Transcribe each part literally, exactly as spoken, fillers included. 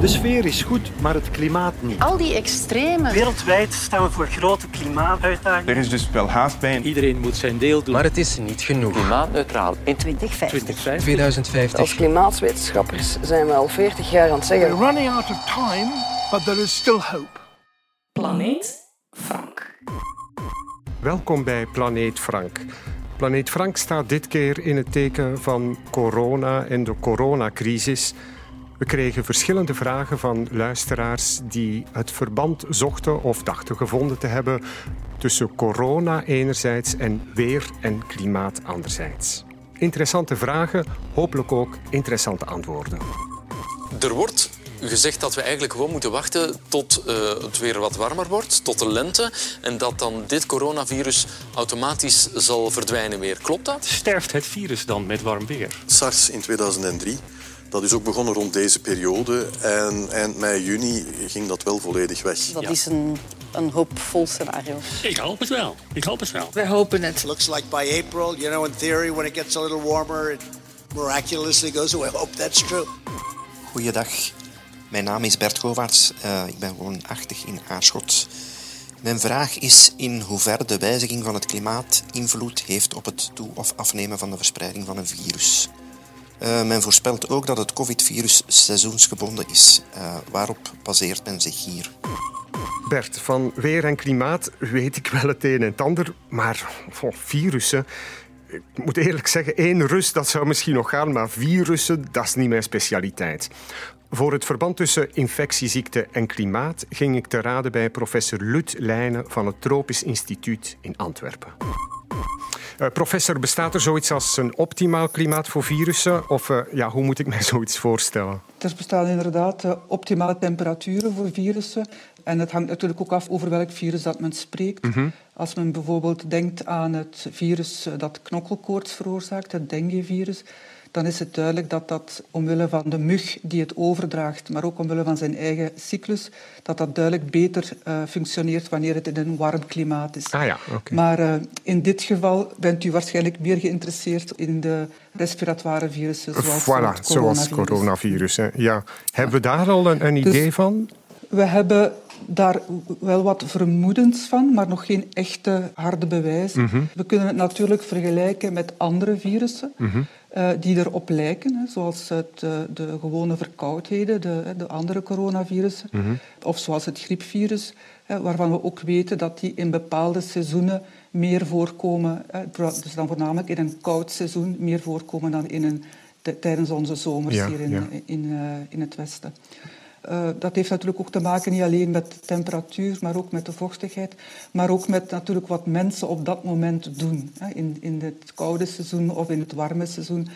De sfeer is goed, maar het klimaat niet. Al die extreme. Wereldwijd staan we voor grote klimaatuitdagingen. Er is dus wel haast bij. Iedereen moet zijn deel doen. Maar het is niet genoeg. Klimaatneutraal in twintig vijftig. twintig vijftig. Als klimaatwetenschappers zijn we al veertig jaar aan het zeggen. We're running out of time, but there is still hope. Planeet Frank. Welkom bij Planeet Frank. Planeet Frank staat dit keer in het teken van corona en de coronacrisis. We kregen verschillende vragen van luisteraars die het verband zochten of dachten gevonden te hebben tussen corona enerzijds en weer en klimaat anderzijds. Interessante vragen, hopelijk ook interessante antwoorden. Er wordt gezegd dat we eigenlijk gewoon moeten wachten tot uh, het weer wat warmer wordt, tot de lente, en dat dan dit coronavirus automatisch zal verdwijnen weer. Klopt dat? Sterft het virus dan met warm weer? SARS in tweeduizend drie... Dat is ook begonnen rond deze periode en eind mei, juni ging dat wel volledig weg. Dat is een, een hoopvol scenario. Ik hoop het wel. Ik hoop het wel. We hopen het. Looks like by April, you know, in theory, when it gets a little warmer, it miraculously goes away. I hope that's true. Goeiedag. Mijn naam is Bert Govaerts. Uh, ik ben woonachtig in Aarschot. Mijn vraag is in hoeverre de wijziging van het klimaat invloed heeft op het toe- of afnemen van de verspreiding van een virus. Uh, men voorspelt ook dat het COVID-virus seizoensgebonden is. Uh, waarop baseert men zich hier? Bert, van weer en klimaat weet ik wel het een en het ander, maar oh, virussen... Ik moet eerlijk zeggen, één rust, dat zou misschien nog gaan, maar virussen, dat is niet mijn specialiteit. Voor het verband tussen infectieziekte en klimaat ging ik te raden bij professor Lut Leijnen van het Tropisch Instituut in Antwerpen. Uh, professor, bestaat er zoiets als een optimaal klimaat voor virussen? Of uh, ja, hoe moet ik mij zoiets voorstellen? Er bestaan inderdaad uh, optimale temperaturen voor virussen. En het hangt natuurlijk ook af over welk virus dat men spreekt. Mm-hmm. Als men bijvoorbeeld denkt aan het virus dat knokkelkoorts veroorzaakt, het dengue-virus, dan is het duidelijk dat dat omwille van de mug die het overdraagt, maar ook omwille van zijn eigen cyclus, dat dat duidelijk beter uh, functioneert wanneer het in een warm klimaat is. Ah ja, okay. Maar uh, in dit geval bent u waarschijnlijk meer geïnteresseerd in de respiratoire virussen, zoals voilà, het coronavirus. Zoals coronavirus hè. Ja. Hebben we daar al een, een idee dus, van? We hebben daar wel wat vermoedens van, maar nog geen echte harde bewijzen. Mm-hmm. We kunnen het natuurlijk vergelijken met andere virussen mm-hmm. uh, die erop lijken, hè, zoals het, uh, de gewone verkoudheden, de, de andere coronavirussen, mm-hmm. of zoals het griepvirus, hè, waarvan we ook weten dat die in bepaalde seizoenen meer voorkomen, hè, dus dan voornamelijk in een koud seizoen meer voorkomen dan in een, de, tijdens onze zomers ja, hier in, ja. in, in, uh, in het Westen. Uh, dat heeft natuurlijk ook te maken niet alleen met de temperatuur, maar ook met de vochtigheid. Maar ook met natuurlijk wat mensen op dat moment doen. In, in het koude seizoen of in het warme seizoen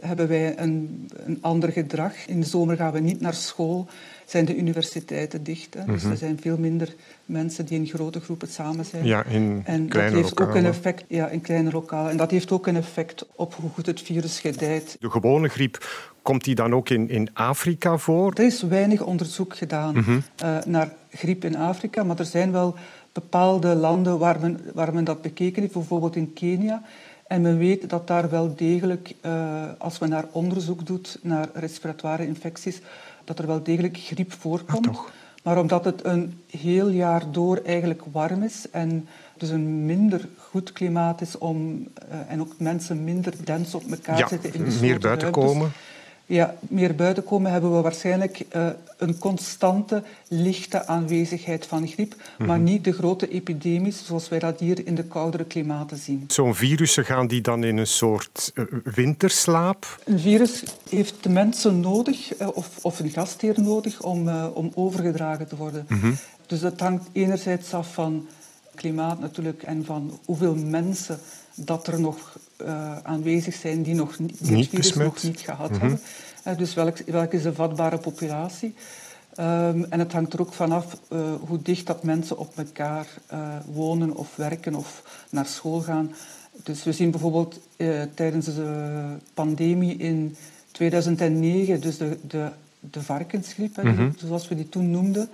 hebben wij een, een ander gedrag. In de zomer gaan we niet naar school, zijn de universiteiten dicht. Hè? Mm-hmm. Dus er zijn veel minder mensen die in grote groepen samen zijn. Ja, in en kleine dat heeft lokalen. Ook een effect, ja, in kleine lokalen. En dat heeft ook een effect op hoe goed het virus gedijt. De gewone griep, komt die dan ook in, in Afrika voor? Er is weinig onderzoek gedaan mm-hmm. uh, naar griep in Afrika, maar er zijn wel bepaalde landen waar men, waar men dat bekeken heeft, bijvoorbeeld in Kenia. En men weet dat daar wel degelijk, uh, als men daar onderzoek doet naar respiratoire infecties, dat er wel degelijk griep voorkomt. Ah, maar omdat het een heel jaar door eigenlijk warm is en dus een minder goed klimaat is om uh, en ook mensen minder dens op elkaar ja, zitten in de meer buiten ruimtes, komen. Ja, meer buiten komen hebben we waarschijnlijk uh, een constante lichte aanwezigheid van griep, mm-hmm. maar niet de grote epidemies zoals wij dat hier in de koudere klimaten zien. Zo'n virussen gaan die dan in een soort uh, winterslaap? Een virus heeft de mensen nodig, uh, of, of een gastheer nodig, om, uh, om overgedragen te worden. Mm-hmm. Dus dat hangt enerzijds af van klimaat natuurlijk en van hoeveel mensen dat er nog uh, aanwezig zijn die, nog niet, die het virus nog niet gehad mm-hmm. hebben. Uh, dus welk, welk is de vatbare populatie? Um, en het hangt er ook vanaf uh, hoe dicht dat mensen op elkaar uh, wonen of werken of naar school gaan. Dus we zien bijvoorbeeld uh, tijdens de pandemie in tweeduizend negen, dus de, de, de varkensgriep, mm-hmm. hè, zoals we die toen noemden,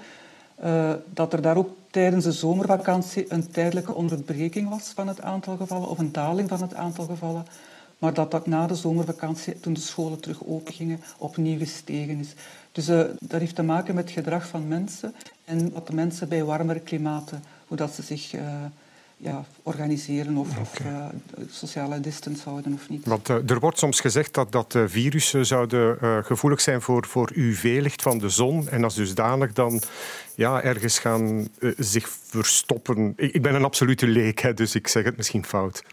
uh, dat er daar ook tijdens de zomervakantie een tijdelijke onderbreking was van het aantal gevallen, of een daling van het aantal gevallen. maar dat dat na de zomervakantie, toen de scholen terug opengingen, opnieuw gestegen is. Dus uh, dat heeft te maken met het gedrag van mensen en wat de mensen bij warmere klimaten, hoe dat ze zich... Uh, Ja, organiseren of, okay. of uh, sociale distance houden of niet. Want uh, er wordt soms gezegd dat, dat uh, virussen zouden uh, gevoelig zijn voor, voor U V-licht van de zon en als dusdanig dan ja, ergens gaan uh, zich verstoppen. Ik, ik ben een absolute leek, hè, dus ik zeg het misschien fout.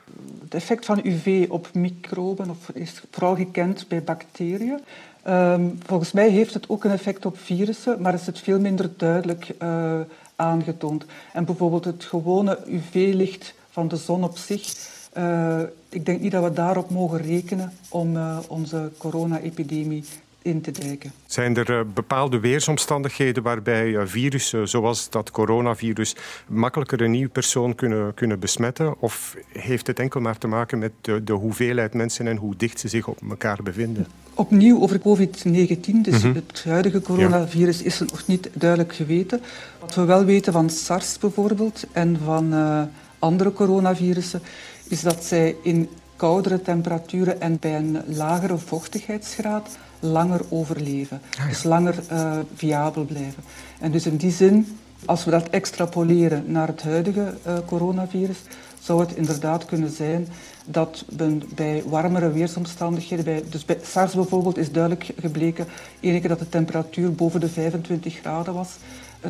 Het effect van U V op microben of is vooral gekend bij bacteriën. Um, volgens mij heeft het ook een effect op virussen, maar is het veel minder duidelijk uh, aangetoond. En bijvoorbeeld het gewone U V-licht van de zon op zich, uh, ik denk niet dat we daarop mogen rekenen om uh, onze corona-epidemie in te dijken. Zijn er uh, bepaalde weersomstandigheden waarbij uh, virussen, zoals dat coronavirus, makkelijker een nieuw persoon kunnen, kunnen besmetten? Of heeft het enkel maar te maken met de, de hoeveelheid mensen en hoe dicht ze zich op elkaar bevinden? Opnieuw over covid negentien, dus mm-hmm. het huidige coronavirus, ja. is nog niet duidelijk geweten. Wat we wel weten van SARS bijvoorbeeld en van uh, andere coronavirussen, is dat zij in koudere temperaturen en bij een lagere vochtigheidsgraad langer overleven. Dus langer uh, viabel blijven. En dus in die zin, als we dat extrapoleren naar het huidige uh, coronavirus, zou het inderdaad kunnen zijn dat men bij warmere weersomstandigheden, bij, dus bij SARS bijvoorbeeld is duidelijk gebleken, ene keer dat de temperatuur boven de vijfentwintig graden was,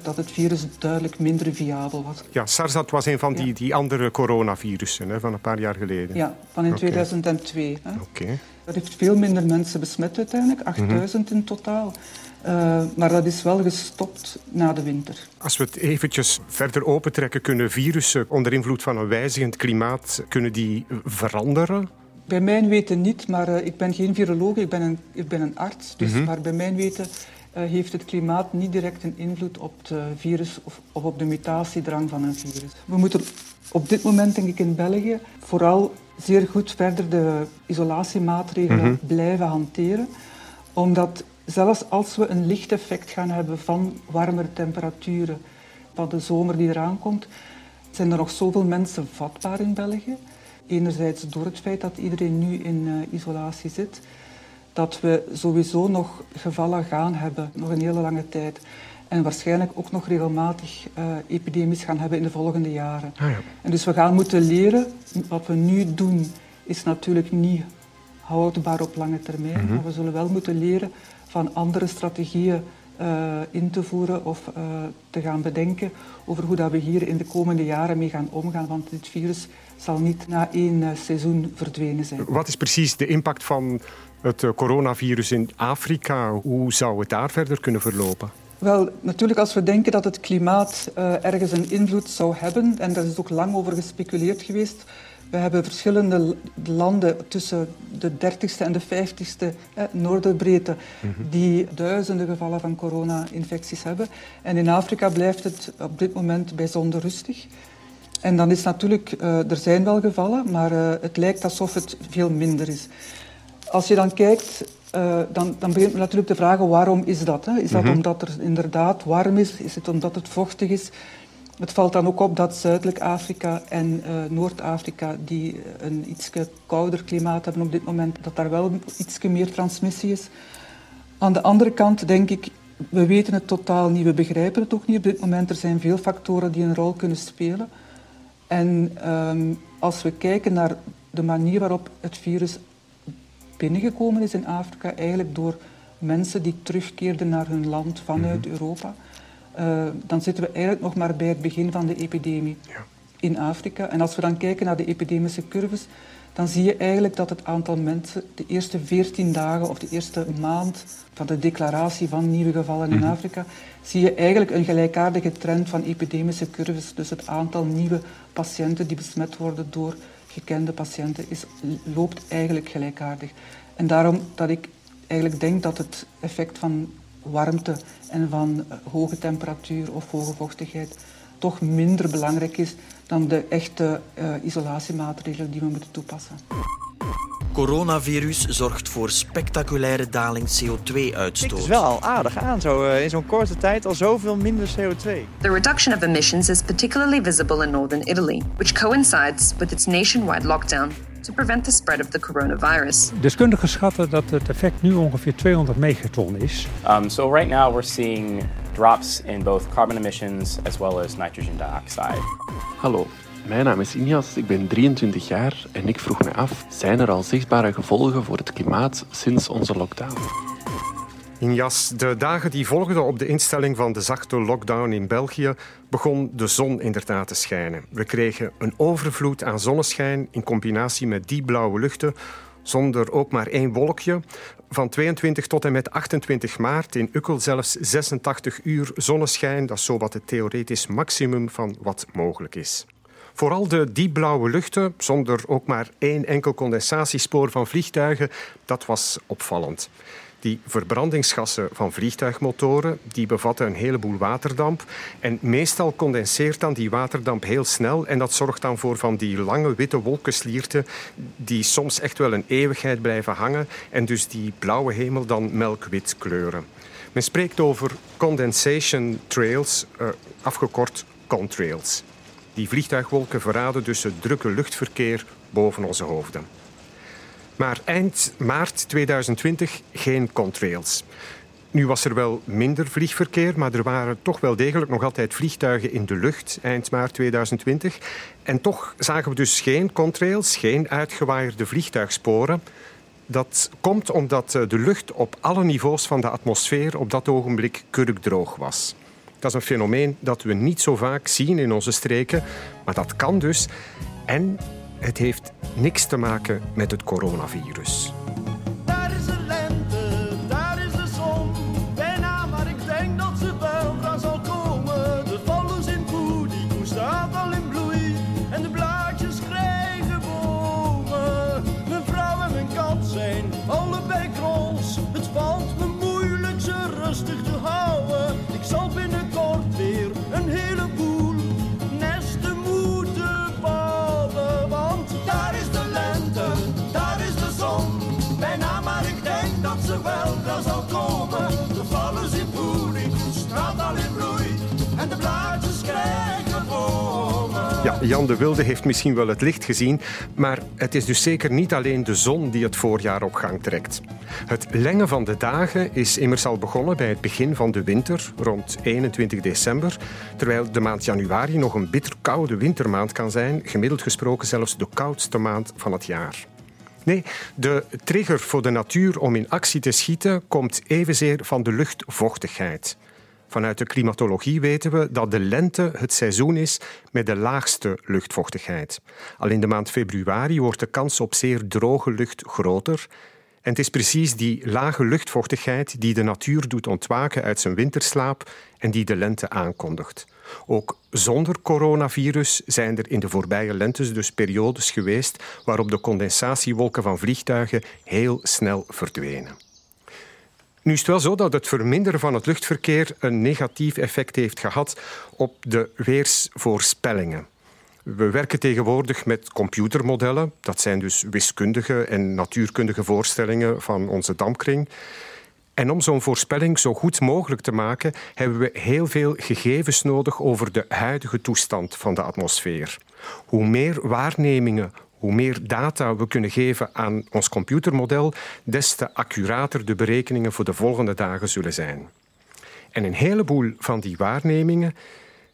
dat het virus duidelijk minder viabel was. Ja, SARS dat was een van die, ja. die andere coronavirussen hè, van een paar jaar geleden. Ja, van in okay. tweeduizend twee. Hè. Okay. Dat heeft veel minder mensen besmet uiteindelijk, achtduizend mm-hmm. in totaal. Uh, maar dat is wel gestopt na de winter. Als we het eventjes verder opentrekken, kunnen virussen onder invloed van een wijzigend klimaat, kunnen die veranderen? Bij mijn weten niet, maar uh, ik ben geen viroloog, ik ben een, ik ben een arts. Dus, mm-hmm. Maar bij mijn weten uh, heeft het klimaat niet direct een invloed op het virus of, of op de mutatiedrang van een virus. We moeten op dit moment, denk ik, in België vooral zeer goed verder de isolatiemaatregelen mm-hmm. blijven hanteren, omdat zelfs als we een licht effect gaan hebben van warmere temperaturen, van de zomer die eraan komt, zijn er nog zoveel mensen vatbaar in België. Enerzijds door het feit dat iedereen nu in uh, isolatie zit, dat we sowieso nog gevallen gaan hebben, nog een hele lange tijd. En waarschijnlijk ook nog regelmatig uh, epidemies gaan hebben in de volgende jaren. Ah, ja. En dus we gaan moeten leren, wat we nu doen, is natuurlijk niet houdbaar op lange termijn. Mm-hmm. Maar we zullen wel moeten leren van andere strategieën uh, in te voeren of uh, te gaan bedenken over hoe dat we hier in de komende jaren mee gaan omgaan. Want dit virus zal niet na één uh, seizoen verdwenen zijn. Wat is precies de impact van het uh, coronavirus in Afrika? Hoe zou het daar verder kunnen verlopen? Wel, natuurlijk als we denken dat het klimaat uh, ergens een invloed zou hebben, en daar is ook lang over gespeculeerd geweest. We hebben verschillende landen tussen de dertigste en de vijftigste eh, noorderbreedte mm-hmm. die duizenden gevallen van corona-infecties hebben. En in Afrika blijft het op dit moment bijzonder rustig. En dan is natuurlijk, uh, er zijn wel gevallen, maar uh, het lijkt alsof het veel minder is. Als je dan kijkt, uh, dan, dan begint me natuurlijk te vragen waarom is dat? Hè? Is dat mm-hmm. omdat er inderdaad warm is? Is het omdat het vochtig is? Het valt dan ook op dat Zuidelijk Afrika en uh, Noord-Afrika, die een iets kouder klimaat hebben op dit moment, dat daar wel iets meer transmissie is. Aan de andere kant denk ik, we weten het totaal niet, we begrijpen het ook niet op dit moment. Er zijn veel factoren die een rol kunnen spelen. En um, als we kijken naar de manier waarop het virus binnengekomen is in Afrika, eigenlijk door mensen die terugkeerden naar hun land vanuit mm-hmm. Europa, Uh, dan zitten we eigenlijk nog maar bij het begin van de epidemie ja. in Afrika. En als we dan kijken naar de epidemische curves, dan zie je eigenlijk dat het aantal mensen de eerste veertien dagen of de eerste maand van de declaratie van nieuwe gevallen mm-hmm. in Afrika, zie je eigenlijk een gelijkaardige trend van epidemische curves. Dus het aantal nieuwe patiënten die besmet worden door gekende patiënten is, loopt eigenlijk gelijkaardig. En daarom dat ik eigenlijk denk dat het effect van warmte en van hoge temperatuur of hoge vochtigheid toch minder belangrijk is dan de echte uh, isolatiemaatregelen die we moeten toepassen. coronavirus zorgt voor spectaculaire daling C O twee uitstoot. Het is wel al aardig aan, zo, in zo'n korte tijd al zoveel minder C O twee. The reduction of emissions is particularly visible in northern Italy, which coincides with its nationwide lockdown to prevent the spread of the coronavirus. Deskundigen schatten dat het effect nu ongeveer tweehonderd megaton is. Um, so right now we're seeing drops in both carbon emissions as well as nitrogen dioxide. Hallo. Mijn naam is Injas, ik ben drieëntwintig jaar en ik vroeg me af, zijn er al zichtbare gevolgen voor het klimaat sinds onze lockdown? Injas, de dagen die volgden op de instelling van de zachte lockdown in België begon de zon inderdaad te schijnen. We kregen een overvloed aan zonneschijn in combinatie met die blauwe luchten, zonder ook maar één wolkje. Van tweeëntwintig tot en met achtentwintig maart, in Ukkel zelfs zesentachtig uur zonneschijn. Dat is zowat het theoretisch maximum van wat mogelijk is. Vooral de diepblauwe luchten, zonder ook maar één enkel condensatiespoor van vliegtuigen, dat was opvallend. Die verbrandingsgassen van vliegtuigmotoren die bevatten een heleboel waterdamp. En meestal condenseert dan die waterdamp heel snel. En dat zorgt dan voor van die lange witte wolkenslierten die soms echt wel een eeuwigheid blijven hangen. En dus die blauwe hemel dan melkwit kleuren. Men spreekt over condensation trails, eh, afgekort contrails. Die vliegtuigwolken verraden dus het drukke luchtverkeer boven onze hoofden. Maar eind maart tweeduizend twintig geen contrails. Nu was er wel minder vliegverkeer, maar er waren toch wel degelijk nog altijd vliegtuigen in de lucht eind maart tweeduizend twintig. En toch zagen we dus geen contrails, geen uitgewaaierde vliegtuigsporen. Dat komt omdat de lucht op alle niveaus van de atmosfeer op dat ogenblik kurkdroog was. Dat is een fenomeen dat we niet zo vaak zien in onze streken, maar dat kan dus. En het heeft niks te maken met het coronavirus. Daar is de lente, daar is de zon, bijna, maar ik denk dat ze wel zal komen. De vallers in bloei, die koe staat al in bloei, en de blaadjes krijgen bomen. Mijn vrouw en mijn kat zijn allebei krols, het valt me moeilijk ze rustig te houden. Ik zal binnen weldra zal komen, de vallers in voeding, straat al in bloei en de blaadjes krijgen bomen. Ja, Jan de Wilde heeft misschien wel het licht gezien, maar het is dus zeker niet alleen de zon die het voorjaar op gang trekt. Het lengen van de dagen is immers al begonnen bij het begin van de winter, rond eenentwintig december, terwijl de maand januari nog een bitterkoude wintermaand kan zijn, gemiddeld gesproken zelfs de koudste maand van het jaar. Nee, de trigger voor de natuur om in actie te schieten komt evenzeer van de luchtvochtigheid. Vanuit de klimatologie weten we dat de lente het seizoen is met de laagste luchtvochtigheid. Al in de maand februari wordt de kans op zeer droge lucht groter. En het is precies die lage luchtvochtigheid die de natuur doet ontwaken uit zijn winterslaap en die de lente aankondigt. Ook zonder coronavirus zijn er in de voorbije lentes dus periodes geweest waarop de condensatiewolken van vliegtuigen heel snel verdwenen. Nu is het wel zo dat het verminderen van het luchtverkeer een negatief effect heeft gehad op de weersvoorspellingen. We werken tegenwoordig met computermodellen. Dat zijn dus wiskundige en natuurkundige voorstellingen van onze dampkring. En om zo'n voorspelling zo goed mogelijk te maken, hebben we heel veel gegevens nodig over de huidige toestand van de atmosfeer. Hoe meer waarnemingen, hoe meer data we kunnen geven aan ons computermodel, des te accurater de berekeningen voor de volgende dagen zullen zijn. En een heleboel van die waarnemingen,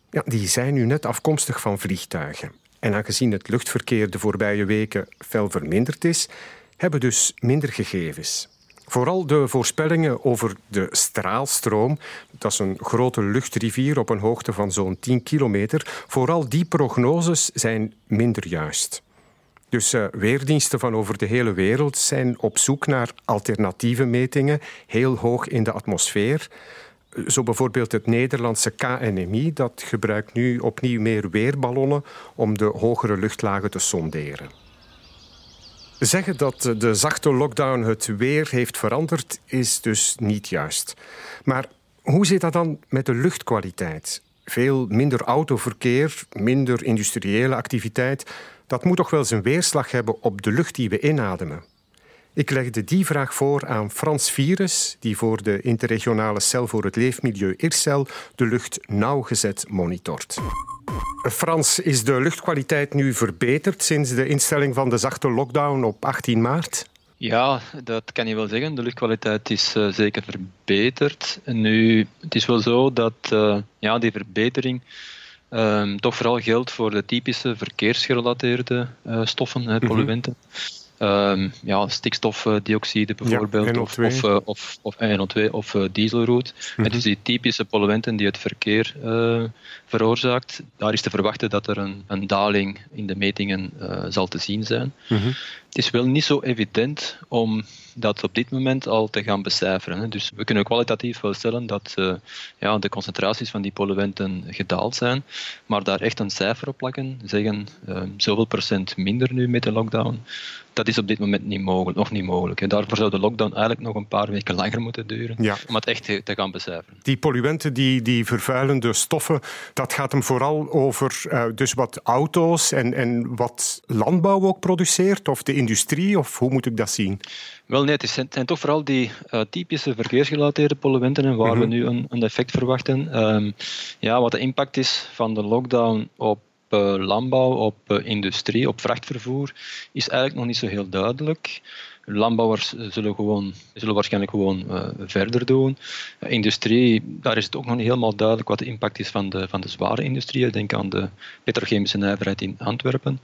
ja, die zijn nu net afkomstig van vliegtuigen. En aangezien het luchtverkeer de voorbije weken fel verminderd is, hebben we dus minder gegevens. Vooral de voorspellingen over de straalstroom, dat is een grote luchtrivier op een hoogte van zo'n tien kilometer, vooral die prognoses zijn minder juist. Dus uh, weerdiensten van over de hele wereld zijn op zoek naar alternatieve metingen, heel hoog in de atmosfeer. Zo bijvoorbeeld het Nederlandse K N M I, dat gebruikt nu opnieuw meer weerballonnen om de hogere luchtlagen te sonderen. Zeggen dat de zachte lockdown het weer heeft veranderd, is dus niet juist. Maar hoe zit dat dan met de luchtkwaliteit? Veel minder autoverkeer, minder industriële activiteit, dat moet toch wel zijn weerslag hebben op de lucht die we inademen. Ik legde die vraag voor aan Frans Fierens, die voor de interregionale cel voor het leefmilieu I R C E L de lucht nauwgezet monitort. Frans, is de luchtkwaliteit nu verbeterd sinds de instelling van de zachte lockdown op achttien maart? Ja, dat kan je wel zeggen. De luchtkwaliteit is uh, zeker verbeterd. Nu, het is wel zo dat uh, ja, die verbetering uh, toch vooral geldt voor de typische verkeersgerelateerde uh, stoffen, mm-hmm. polluenten. Um, ja, stikstofdioxide bijvoorbeeld, ja, of, of, uh, of, of N O twee of uh, dieselroet. Mm-hmm. En dus die typische polluenten die het verkeer uh, veroorzaakt, daar is te verwachten dat er een, een daling in de metingen uh, zal te zien zijn. Mm-hmm. Het is wel niet zo evident om dat op dit moment al te gaan becijferen, hè. Dus we kunnen kwalitatief wel stellen dat uh, ja, de concentraties van die polluenten gedaald zijn, maar daar echt een cijfer op plakken, zeggen uh, zoveel procent minder nu met de lockdown, dat is op dit moment niet mogelijk, nog niet mogelijk. En daarvoor zou de lockdown eigenlijk nog een paar weken langer moeten duren, ja, om het echt te gaan becijferen. Die polluenten, die, die vervuilende stoffen, dat gaat hem vooral over uh, dus wat auto's en, en wat landbouw ook produceert, of de industrie, of hoe moet ik dat zien? Wel nee, het zijn toch vooral die uh, typische verkeersgerelateerde polluenten en waar mm-hmm. we nu een, een effect verwachten. Um, ja, wat de impact is van de lockdown op uh, landbouw, op uh, industrie, op vrachtvervoer, is eigenlijk nog niet zo heel duidelijk. Landbouwers zullen, gewoon, zullen waarschijnlijk gewoon uh, verder doen. Uh, industrie, daar is het ook nog niet helemaal duidelijk wat de impact is van de, van de zware industrie. Denk aan de petrochemische nijverheid in Antwerpen.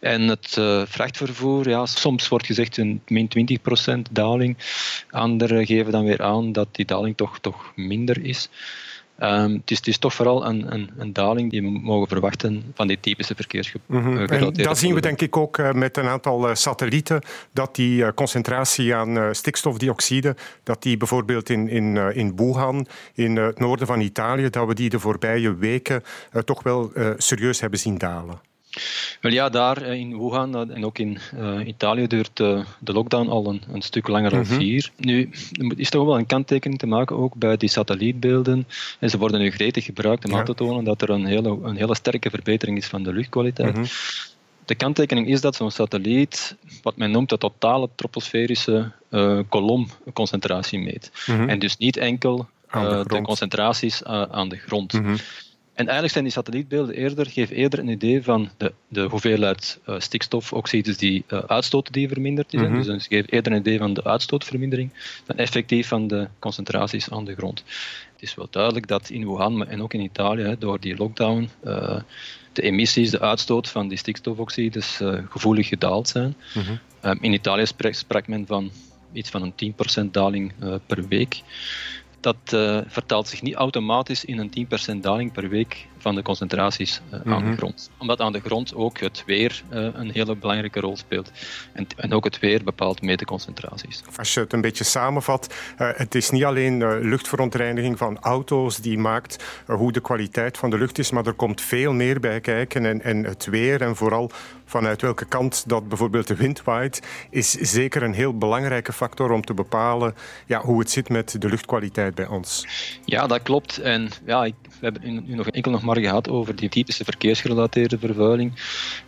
En het uh, vrachtvervoer, ja, soms wordt gezegd een min twintig procent daling. Anderen geven dan weer aan dat die daling toch, toch minder is. Um, het, is het is toch vooral een, een, een daling die we mogen verwachten van die typische verkeersgerelateerde mm-hmm. En dat zien we denk ik ook met een aantal satellieten, dat die concentratie aan stikstofdioxide, dat die bijvoorbeeld in, in, in Wuhan, in het noorden van Italië, dat we die de voorbije weken toch wel serieus hebben zien dalen. Wel ja, daar in Wuhan en ook in uh, Italië duurt uh, de lockdown al een, een stuk langer dan mm-hmm. vier. Nu is toch wel een kanttekening te maken ook bij die satellietbeelden. En ze worden nu gretig gebruikt om ja. aan te tonen dat er een hele, een hele sterke verbetering is van de luchtkwaliteit. Mm-hmm. De kanttekening is dat zo'n satelliet, wat men noemt de totale troposferische uh, kolomconcentratie meet. Mm-hmm. En dus niet enkel uh, de, de concentraties uh, aan de grond. Mm-hmm. En eigenlijk zijn die satellietbeelden eerder, geven eerder een idee van de, de hoeveelheid uh, stikstofoxides, die uh, uitstoot die verminderd is. Mm-hmm. Dus ze geven eerder een idee van de uitstootvermindering dan effectief van de concentraties aan de grond. Het is wel duidelijk dat in Wuhan en ook in Italië hè, door die lockdown uh, de emissies, de uitstoot van die stikstofoxides uh, gevoelig gedaald zijn. Mm-hmm. Uh, in Italië sprak, sprak men van iets van een tien procent daling uh, per week. Dat uh, vertaalt zich niet automatisch in een tien procent daling per week van de concentraties uh, mm-hmm. aan de grond. Omdat aan de grond ook het weer uh, een hele belangrijke rol speelt. En, en ook het weer bepaalt mede concentraties. Als je het een beetje samenvat, uh, het is niet alleen uh, luchtverontreiniging van auto's die maakt uh, hoe de kwaliteit van de lucht is, maar er komt veel meer bij kijken. En, en het weer en vooral vanuit welke kant dat bijvoorbeeld de wind waait, is zeker een heel belangrijke factor om te bepalen ja, hoe het zit met de luchtkwaliteit bij ons. Ja, dat klopt. En ja, ik, we hebben nu nog enkel nog maar gehad over die typische verkeersgerelateerde vervuiling.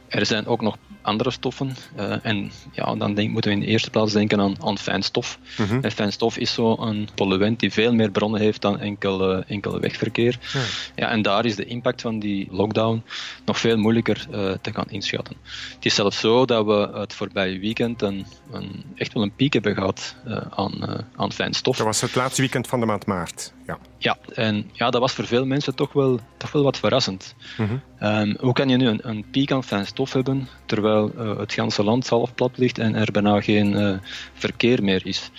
Er zijn ook nog andere stoffen. Uh, en ja, dan denk, moeten we in de eerste plaats denken aan, aan fijnstof. Mm-hmm. En fijnstof is zo'n polluent die veel meer bronnen heeft dan enkel, uh, enkel wegverkeer. Mm. Ja, en daar is de impact van die lockdown nog veel moeilijker uh, te gaan inschatten. Het is zelfs zo dat we het voorbije weekend een, een, echt wel een piek hebben gehad uh, aan, uh, aan fijnstof. Dat was het laatste weekend van de maand maart. Ja, ja en ja, dat was voor veel mensen toch wel, toch wel wat verrassend. Mm-hmm. Um, hoe kan je nu een, een piek aan fijnstof hebben, terwijl uh, het ganse land half plat ligt en er bijna geen uh, verkeer meer is?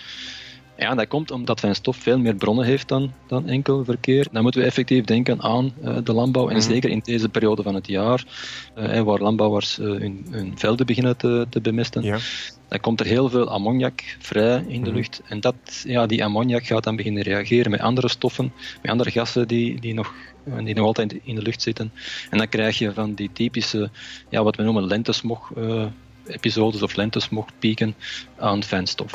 Ja, dat komt omdat fijnstof veel meer bronnen heeft dan, dan enkel verkeer. Dan moeten we effectief denken aan uh, de landbouw. En mm-hmm. zeker in deze periode van het jaar, uh, waar landbouwers uh, hun, hun velden beginnen te, te bemesten, ja. dan komt er heel veel ammoniak vrij in de mm-hmm. lucht. En dat, ja, die ammoniak gaat dan beginnen reageren met andere stoffen, met andere gassen die, die, nog, die nog altijd in de lucht zitten. En dan krijg je van die typische, ja, wat we noemen lentesmog-episodes uh, of lentesmog-pieken aan fijnstof.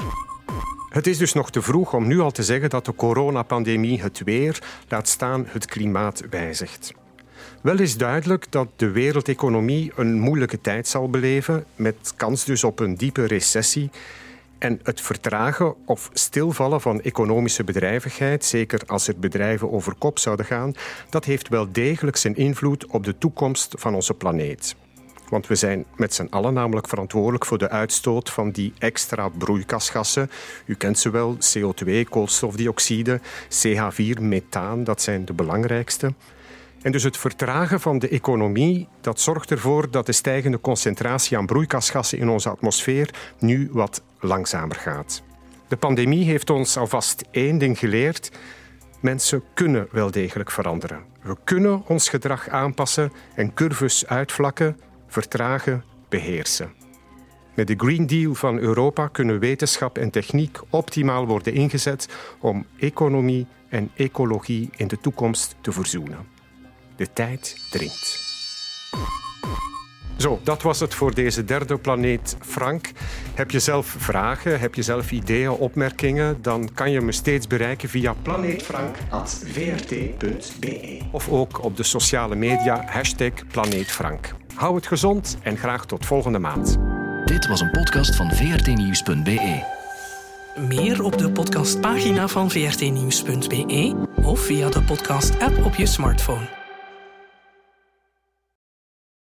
Het is dus nog te vroeg om nu al te zeggen dat de coronapandemie het weer, laat staan het klimaat, wijzigt. Wel is duidelijk dat de wereldeconomie een moeilijke tijd zal beleven, met kans dus op een diepe recessie. En het vertragen of stilvallen van economische bedrijvigheid, zeker als er bedrijven over kop zouden gaan, dat heeft wel degelijk zijn invloed op de toekomst van onze planeet. Want we zijn met z'n allen namelijk verantwoordelijk voor de uitstoot van die extra broeikasgassen. U kent ze wel, C O twee, koolstofdioxide, C H vier, methaan, dat zijn de belangrijkste. En dus het vertragen van de economie, dat zorgt ervoor dat de stijgende concentratie aan broeikasgassen in onze atmosfeer nu wat langzamer gaat. De pandemie heeft ons alvast één ding geleerd. Mensen kunnen wel degelijk veranderen. We kunnen ons gedrag aanpassen en curves uitvlakken, vertragen, beheersen. Met de Green Deal van Europa kunnen wetenschap en techniek optimaal worden ingezet om economie en ecologie in de toekomst te verzoenen. De tijd dringt. Zo, dat was het voor deze derde Planeet Frank. Heb je zelf vragen, heb je zelf ideeën, opmerkingen? Dan kan je me steeds bereiken via planeetfrank at v r t punt b e of ook op de sociale media hashtag planeetfrank. Hou het gezond en graag tot volgende maand. Dit was een podcast van v r t nieuws punt b e. Meer op de podcastpagina van v r t nieuws punt b e of via de podcast-app op je smartphone.